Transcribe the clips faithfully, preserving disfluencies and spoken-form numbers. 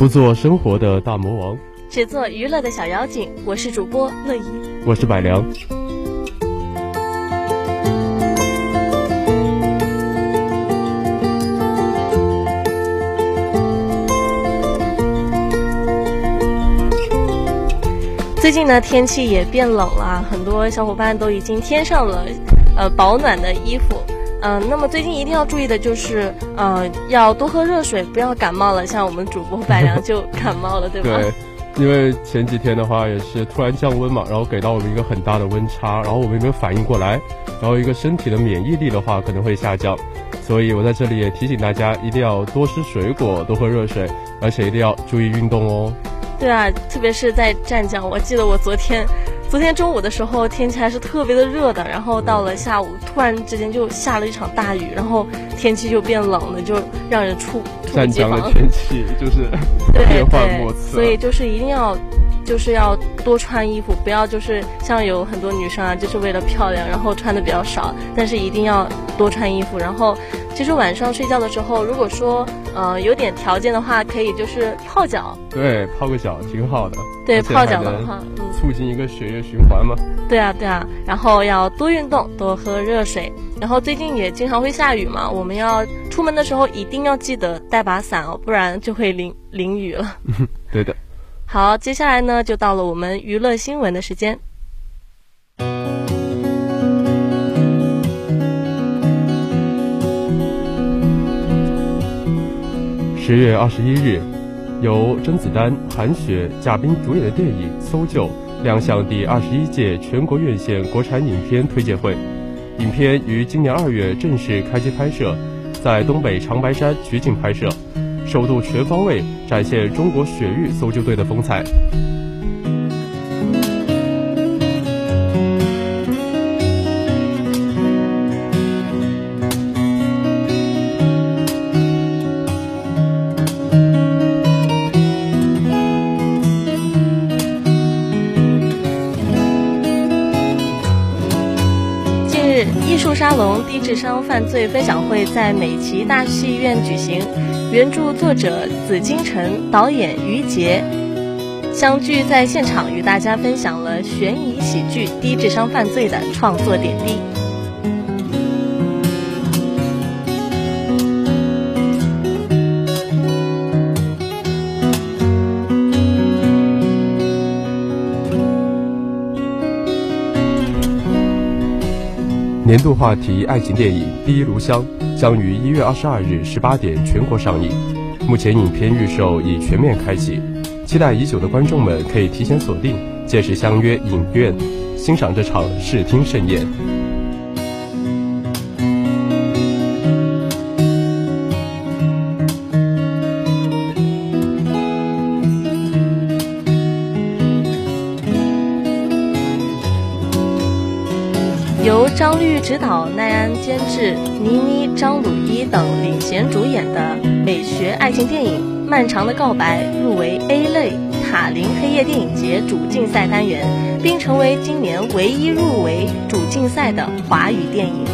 不做生活的大魔王，只做娱乐的小妖精。我是主播乐怡，我是百良。最近呢，天气也变冷了，很多小伙伴都已经添上了呃保暖的衣服。嗯、呃，那么最近一定要注意的就是，呃，要多喝热水，不要感冒了。像我们主播百良就感冒了，对吧？对，因为前几天的话也是突然降温嘛，然后给到我们一个很大的温差，然后我们也没有反应过来，然后一个身体的免疫力的话可能会下降，所以我在这里也提醒大家，一定要多吃水果，多喝热水，而且一定要注意运动哦。对啊，特别是在湛江，我记得我昨天。昨天中午的时候天气还是特别的热的，然后到了下午突然之间就下了一场大雨，然后天气就变冷了，就让人猝不及防。湛江的天气就是变幻莫测，所以就是一定要就是要多穿衣服，不要就是像有很多女生啊，就是为了漂亮然后穿的比较少，但是一定要多穿衣服。然后其实晚上睡觉的时候，如果说呃有点条件的话，可以就是泡脚。对，泡个脚挺好的。对，泡脚的话，嗯，促进一个血液循环嘛。对啊，对啊。然后要多运动，多喝热水。然后最近也经常会下雨嘛，我们要出门的时候一定要记得带把伞哦，不然就会淋淋雨了。对的。好，接下来呢，就到了我们娱乐新闻的时间。十月二十一日，由甄子丹、韩雪、贾冰主演的电影《搜救》亮相第二十一届全国院线国产影片推介会。影片于今年二月正式开机拍摄，在东北长白山取景拍摄，首度全方位展现中国雪域搜救队的风采。沙龙低智商犯罪分享会在美琪大戏院举行，原著作者紫金陈，导演于杰相聚在现场，与大家分享了悬疑喜剧《低智商犯罪》的创作点滴。年度话题爱情电影《第一炉香》将于一月二十二日十八点全国上映。目前影片预售已全面开启，期待已久的观众们可以提前锁定，届时相约影院，欣赏这场视听盛宴。由张律执导、奈安监制、倪妮、张鲁一等领衔主演的美学爱情电影《漫长的告白》入围 A 类塔林黑夜电影节主竞赛单元，并成为今年唯一入围主竞赛的华语电影。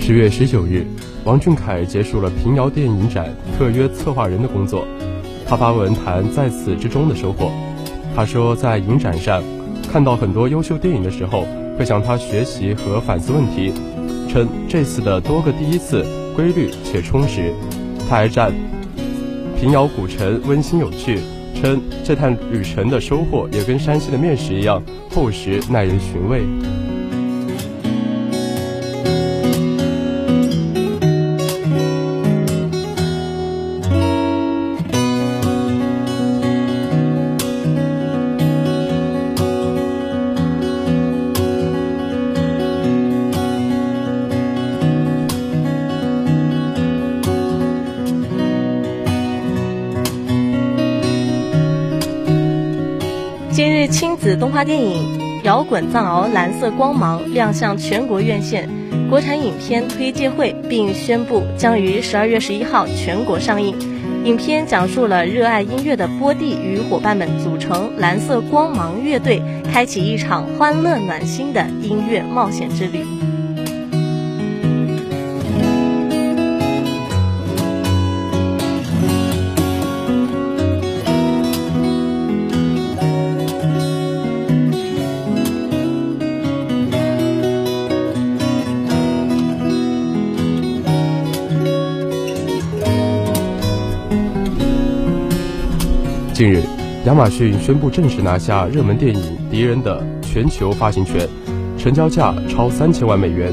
十月十九日，王俊凯结束了平遥电影展特约策划人的工作。他发文谈在此之中的收获。他说，在影展上看到很多优秀电影的时候，会向他学习和反思问题。称这次的多个第一次规律且充实。他还赞平遥古城温馨有趣，称这趟旅程的收获也跟山西的面食一样厚实耐人寻味。亲子动画电影《摇滚藏獒蓝色光芒》亮相全国院线国产影片推介会，并宣布将于十二月十一号全国上映。影片讲述了热爱音乐的波蒂与伙伴们组成蓝色光芒乐队，开启一场欢乐暖心的音乐冒险之旅。近日，亚马逊宣布正式拿下热门电影《敌人》的全球发行权，成交价超三千万美元。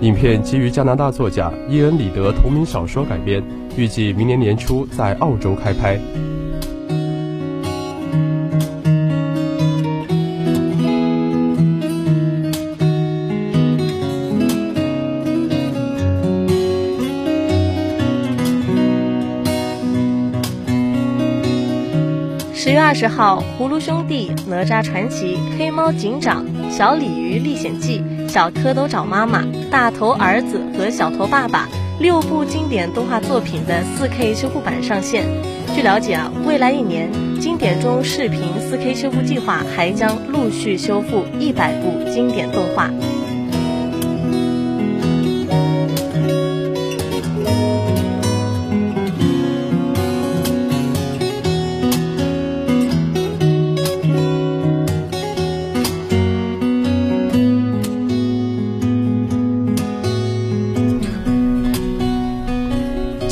影片基于加拿大作家伊恩·里德同名小说改编，预计明年年初在澳洲开拍。十月二十号，《葫芦兄弟》《哪吒传奇》《黑猫警长》《小鲤鱼历险记》《小蝌蚪找妈妈》《大头儿子和小头爸爸》六部经典动画作品的 四 K 修复版上线。据了解啊，未来一年，经典中视频 四 K 修复计划还将陆续修复一百部经典动画。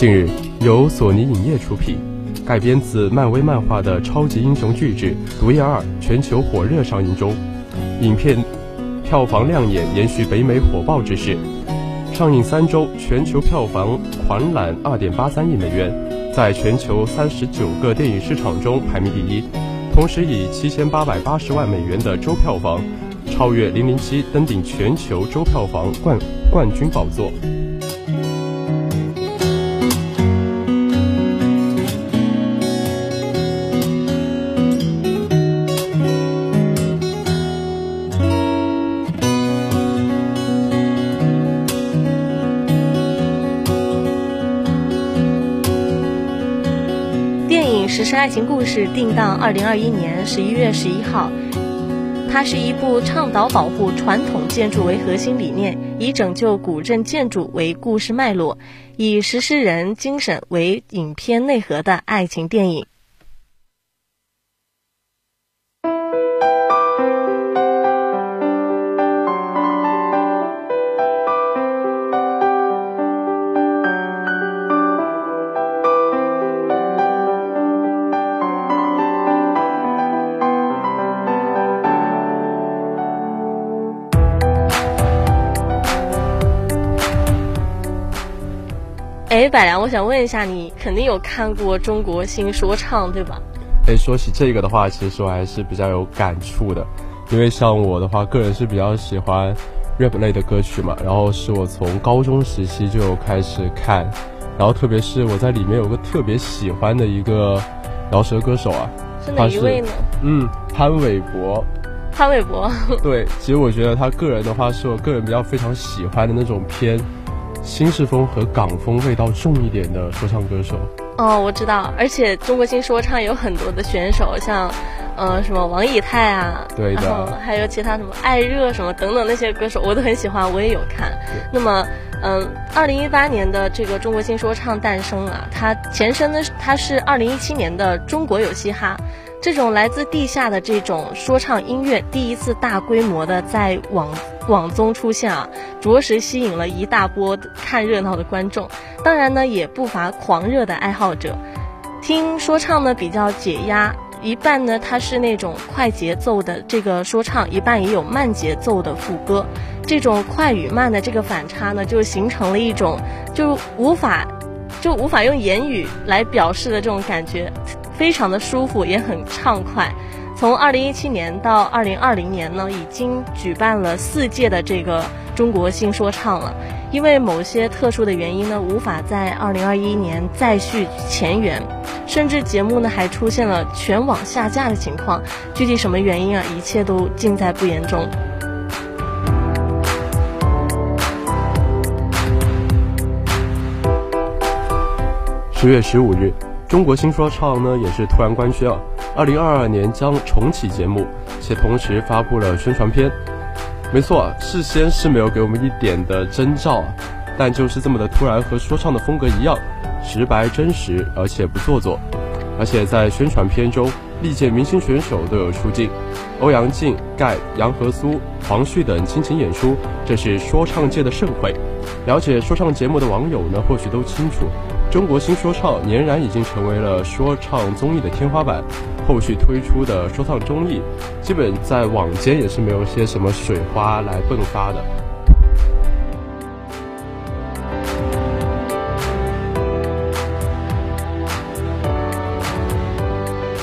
近日，由索尼影业出品，改编自漫威漫画的超级英雄巨制《毒液二》全球火热上映中，影片票房亮眼，延续北美火爆之势。上映三周，全球票房狂揽 二点八三亿美元，在全球三十九个电影市场中排名第一，同时以七千八百八十万美元的周票房，超越《零零七》登顶全球周票房冠冠军宝座。《史诗爱情故事》定档二零二一年十一月十一号。它是一部倡导保护传统建筑为核心理念，以拯救古镇建筑为故事脉络，以实施人精神为影片内核的爱情电影。哎，百良，我想问一下，你肯定有看过中国新说唱对吧？哎，说起这个的话，其实我还是比较有感触的，因为像我的话，个人是比较喜欢 rap 类的歌曲嘛，然后是我从高中时期就开始看，然后特别是我在里面有个特别喜欢的一个饶舌歌手啊，是哪一位呢？嗯，潘玮柏。潘玮柏。对，其实我觉得他个人的话，是我个人比较非常喜欢的那种偏新式风和港风味道重一点的说唱歌手。哦，我知道，而且中国新说唱有很多的选手，像呃什么王以太啊，对的，然后还有其他什么艾热什么等等那些歌手，我都很喜欢，我也有看。那么嗯，二零一八年的这个中国新说唱诞生啊，它前身呢，它是二零一七年的中国有嘻哈，这种来自地下的这种说唱音乐第一次大规模的在网网综出现啊，着实吸引了一大波看热闹的观众。当然呢，也不乏狂热的爱好者。听说唱呢比较解压，一半呢它是那种快节奏的这个说唱，一半也有慢节奏的副歌。这种快与慢的这个反差呢，就形成了一种就无法就无法用言语来表示的这种感觉。非常的舒服，也很畅快。从二零一七年到二零二零年呢，已经举办了四届的这个中国新说唱了。因为某些特殊的原因呢，无法在二零二一年再续前缘，甚至节目呢还出现了全网下架的情况。具体什么原因啊，一切都尽在不言中。十月十五日，中国新说唱呢也是突然官宣啊，二零二二年将重启节目，且同时发布了宣传片。没错啊，事先是没有给我们一点的征兆，但就是这么的突然，和说唱的风格一样，直白真实，而且不做作。而且在宣传片中，历届明星选手都有出镜，欧阳靖、盖、杨和苏、黄旭等倾情演出，这是说唱界的盛会。了解说唱节目的网友呢，或许都清楚，中国新说唱俨然已经成为了说唱综艺的天花板。后续推出的说唱综艺，基本在网间也是没有些什么水花来迸发的。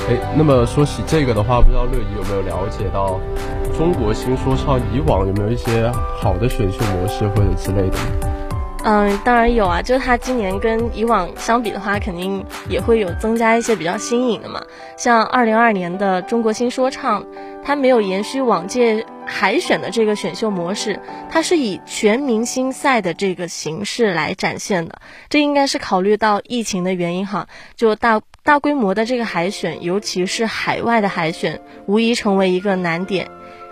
哎，那么说起这个的话，不知道乐怡有没有了解到中国新说唱以往有没有一些好的选秀模式或者之类的？嗯，当然有啊，就是他今年跟以往相比的话，肯定也会有增加一些比较新颖的嘛。像二零二年的中国新说唱，它没有延续往届海选的这个选秀模式，它是以全明星赛的这个形式来展现的。这应该是考虑到疫情的原因哈，就大大规模的这个海选，尤其是海外的海选，无疑成为一个难点。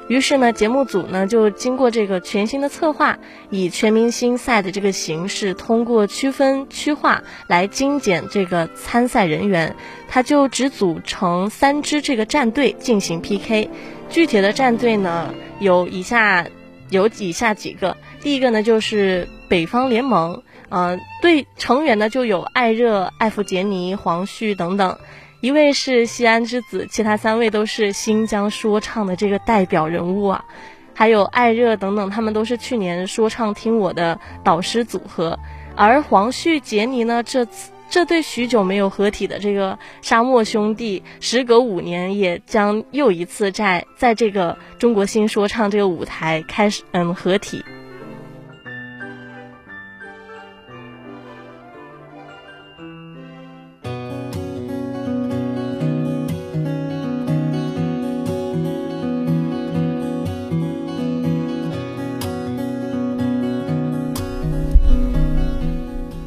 于是呢，节目组呢就经过这个全新的策划，以全明星赛的这个形式，通过区分区划来精简这个参赛人员，他就只组成三支这个战队进行 P K。 具体的战队呢有以下有以下几个，第一个呢就是北方联盟，呃，对成员呢就有艾热、艾弗杰尼、黄旭等等，一位是西安之子，其他三位都是新疆说唱的这个代表人物啊，还有艾热等等，他们都是去年说唱听我的导师组合。而黄旭、杰尼呢，这这对许久没有合体的这个沙漠兄弟，时隔五年也将又一次在在这个中国新说唱这个舞台开始嗯合体。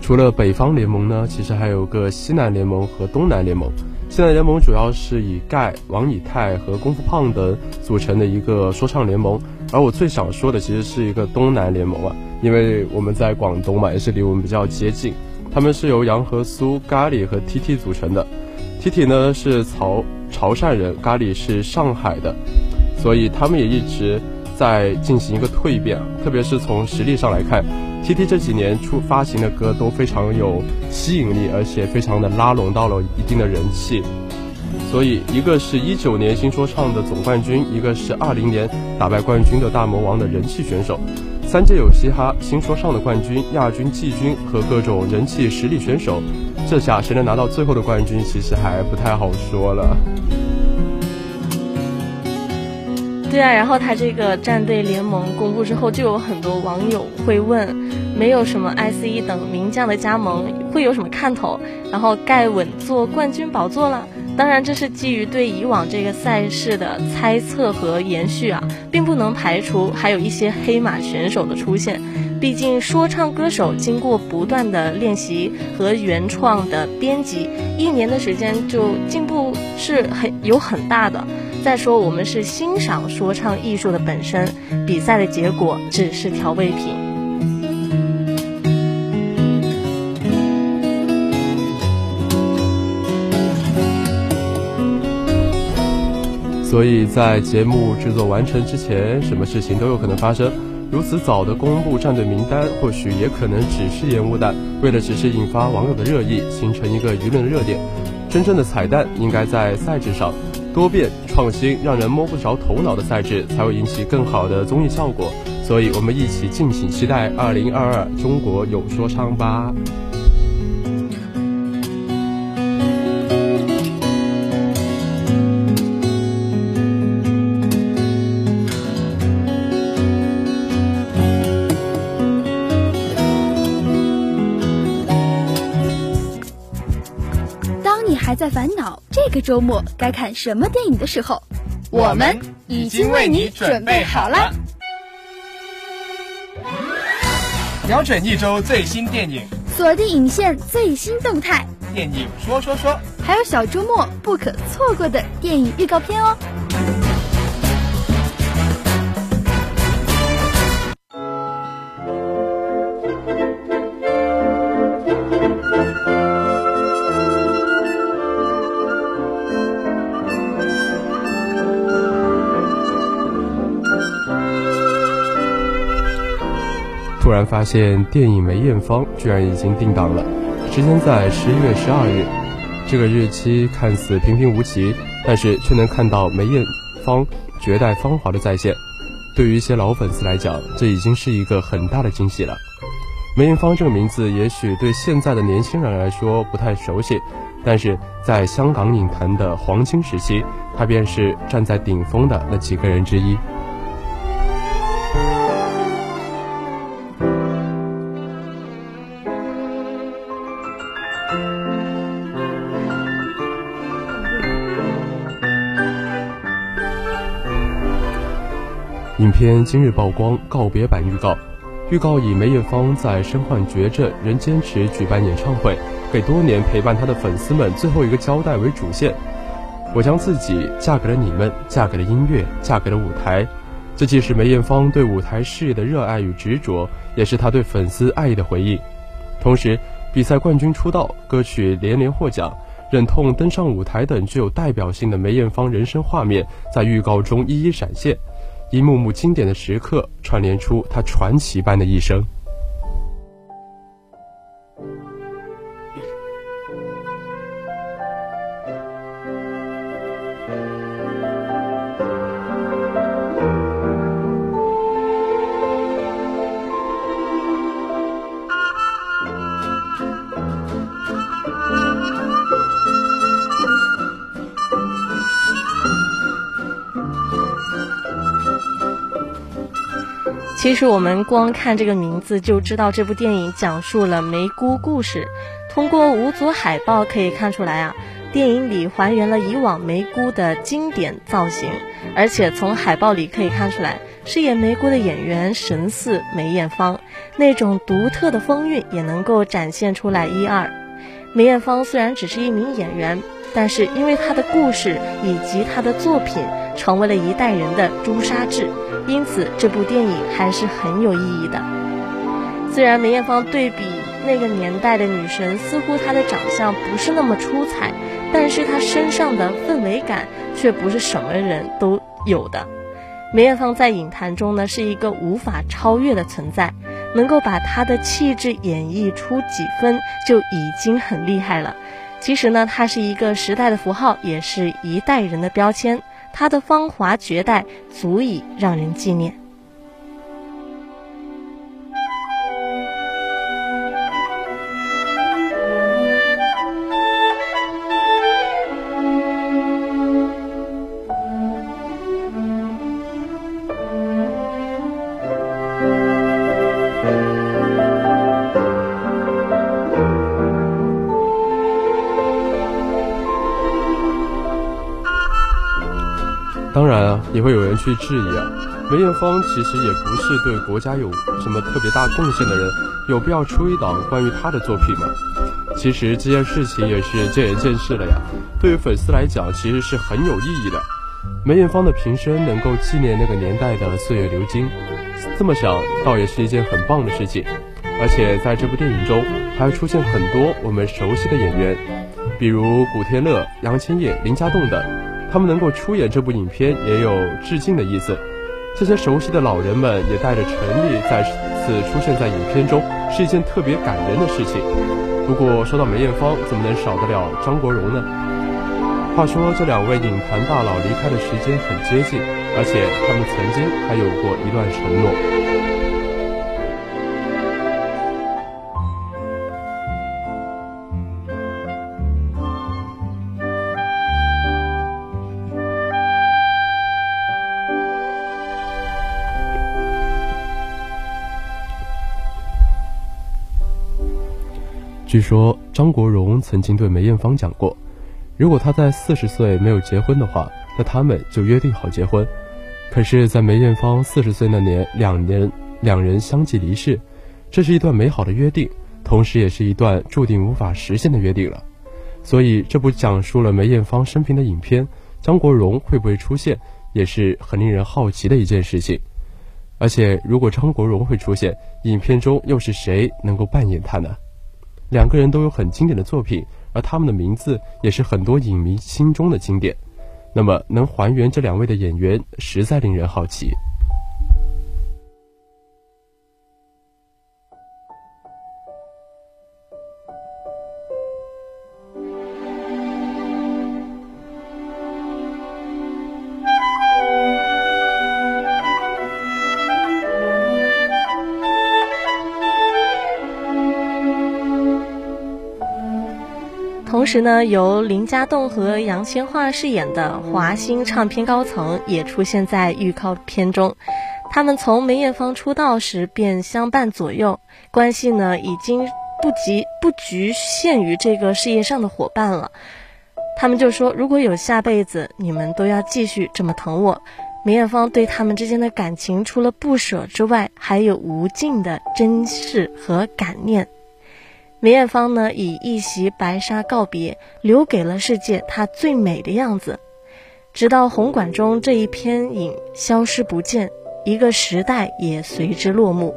除了北方联盟呢，其实还有个西南联盟和东南联盟。西南联盟主要是以盖、王以太和功夫胖等组成的一个说唱联盟，而我最想说的其实是一个东南联盟啊，因为我们在广东嘛，也是离我们比较接近。他们是由杨和苏、咖喱和 T T 组成的。T T 呢是潮潮汕人，咖喱是上海的，所以他们也一直在进行一个蜕变，特别是从实力上来看。T T 这几年出发行的歌都非常有吸引力，而且非常的拉拢到了一定的人气，所以一个是一九年新说唱的总冠军，一个是二零年打败冠军的大魔王的人气选手。三届有嘻哈新说唱的冠军、亚军、季军和各种人气实力选手，这下谁能拿到最后的冠军其实还不太好说了。对啊，然后他这个战队联盟公布之后，就有很多网友会问，没有什么 I C E 等名将的加盟会有什么看头，然后盖稳坐冠军宝座了。当然这是基于对以往这个赛事的猜测和延续啊，并不能排除还有一些黑马选手的出现，毕竟说唱歌手经过不断的练习和原创的编辑，一年的时间就进步是很有很大的。再说我们是欣赏说唱艺术的本身，比赛的结果只是调味品。所以在节目制作完成之前，什么事情都有可能发生。如此早的公布战队名单，或许也可能只是烟雾弹，为了只是引发网友的热议，形成一个舆论热点。真正的彩蛋应该在赛制上，多变创新，让人摸不着头脑的赛制才会引起更好的综艺效果。所以我们一起敬请期待二零二二中国有说唱吧。还在烦恼这个周末该看什么电影的时候，我们已经为你准备好了。瞄准一周最新电影，锁定影线最新动态，电影说说说，还有小周末不可错过的电影预告片哦。突然发现电影《梅艳芳》居然已经定档了，时间在十一月十二日。这个日期看似平平无奇，但是却能看到梅艳芳绝代芳华的再现。对于一些老粉丝来讲，这已经是一个很大的惊喜了。梅艳芳这个名字也许对现在的年轻人来说不太熟悉，但是在香港影坛的黄金时期，她便是站在顶峰的那几个人之一。影片今日曝光告别版预告，预告以梅艳芳在身患绝症仍坚持举办演唱会，给多年陪伴她的粉丝们最后一个交代为主线。我将自己嫁给了你们，嫁给了音乐，嫁给了舞台。这既是梅艳芳对舞台事业的热爱与执着，也是她对粉丝爱意的回忆。同时，比赛冠军出道，歌曲连连获奖，忍痛登上舞台等具有代表性的梅艳芳人生画面，在预告中一一闪现。一幕幕经典的时刻串联出他传奇般的一生。其实我们光看这个名字就知道，这部电影讲述了梅姑故事。通过五组海报可以看出来啊，电影里还原了以往梅姑的经典造型，而且从海报里可以看出来，饰演梅姑的演员神似梅艳芳，那种独特的风韵也能够展现出来一二。梅艳芳虽然只是一名演员，但是因为她的故事以及她的作品，成为了一代人的朱砂痣。因此这部电影还是很有意义的。虽然梅艳芳对比那个年代的女神，似乎她的长相不是那么出彩，但是她身上的氛围感却不是什么人都有的。梅艳芳在影坛中呢，是一个无法超越的存在，能够把她的气质演绎出几分就已经很厉害了。其实呢，她是一个时代的符号，也是一代人的标签，她的芳华绝代足以让人纪念。当然啊，也会有人去质疑啊，梅艳芳其实也不是对国家有什么特别大贡献的人，有必要出一档关于她的作品吗？其实这件事情也是见仁见智了呀。对于粉丝来讲，其实是很有意义的。梅艳芳的平生能够纪念那个年代的岁月流金，这么想倒也是一件很棒的事情。而且在这部电影中，还会出现很多我们熟悉的演员，比如古天乐、杨千嬅、林家栋等。他们能够出演这部影片，也有致敬的意思。这些熟悉的老人们也带着诚意再次出现在影片中，是一件特别感人的事情。不过说到梅艳芳，怎么能少得了张国荣呢？话说这两位影坛大佬离开的时间很接近，而且他们曾经还有过一段承诺。据说张国荣曾经对梅艳芳讲过，如果她在四十岁没有结婚的话，那他们就约定好结婚。可是在梅艳芳四十岁那年，两年两人相继离世。这是一段美好的约定，同时也是一段注定无法实现的约定了。所以这部讲述了梅艳芳生平的影片，张国荣会不会出现，也是很令人好奇的一件事情。而且如果张国荣会出现，影片中又是谁能够扮演他呢？两个人都有很经典的作品，而他们的名字也是很多影迷心中的经典。那么能还原这两位的演员，实在令人好奇。同时呢，由林家栋和杨千嬅饰演的华星唱片高层也出现在预告片中。他们从梅艳芳出道时便相伴左右，关系呢已经不及不局限于这个事业上的伙伴了。他们就说，如果有下辈子，你们都要继续这么疼我。梅艳芳对他们之间的感情，除了不舍之外，还有无尽的珍视和感念。梅艳芳呢，以一袭白纱告别，留给了世界她最美的样子。直到红馆中这一片影消失不见，一个时代也随之落幕。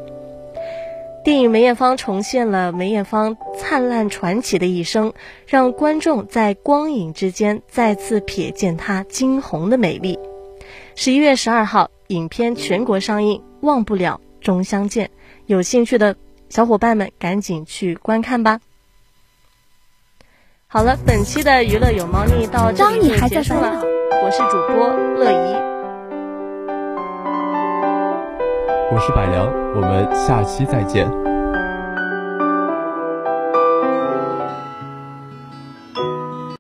电影《梅艳芳》重现了梅艳芳灿烂传奇的一生，让观众在光影之间再次瞥见她惊鸿的美丽。十一月十二号，影片全国上映，忘不了，终相见。有兴趣的小伙伴们赶紧去观看吧。好了，本期的娱乐有猫腻到这里就结束了。我是主播乐怡，我是百良，我们下期再见。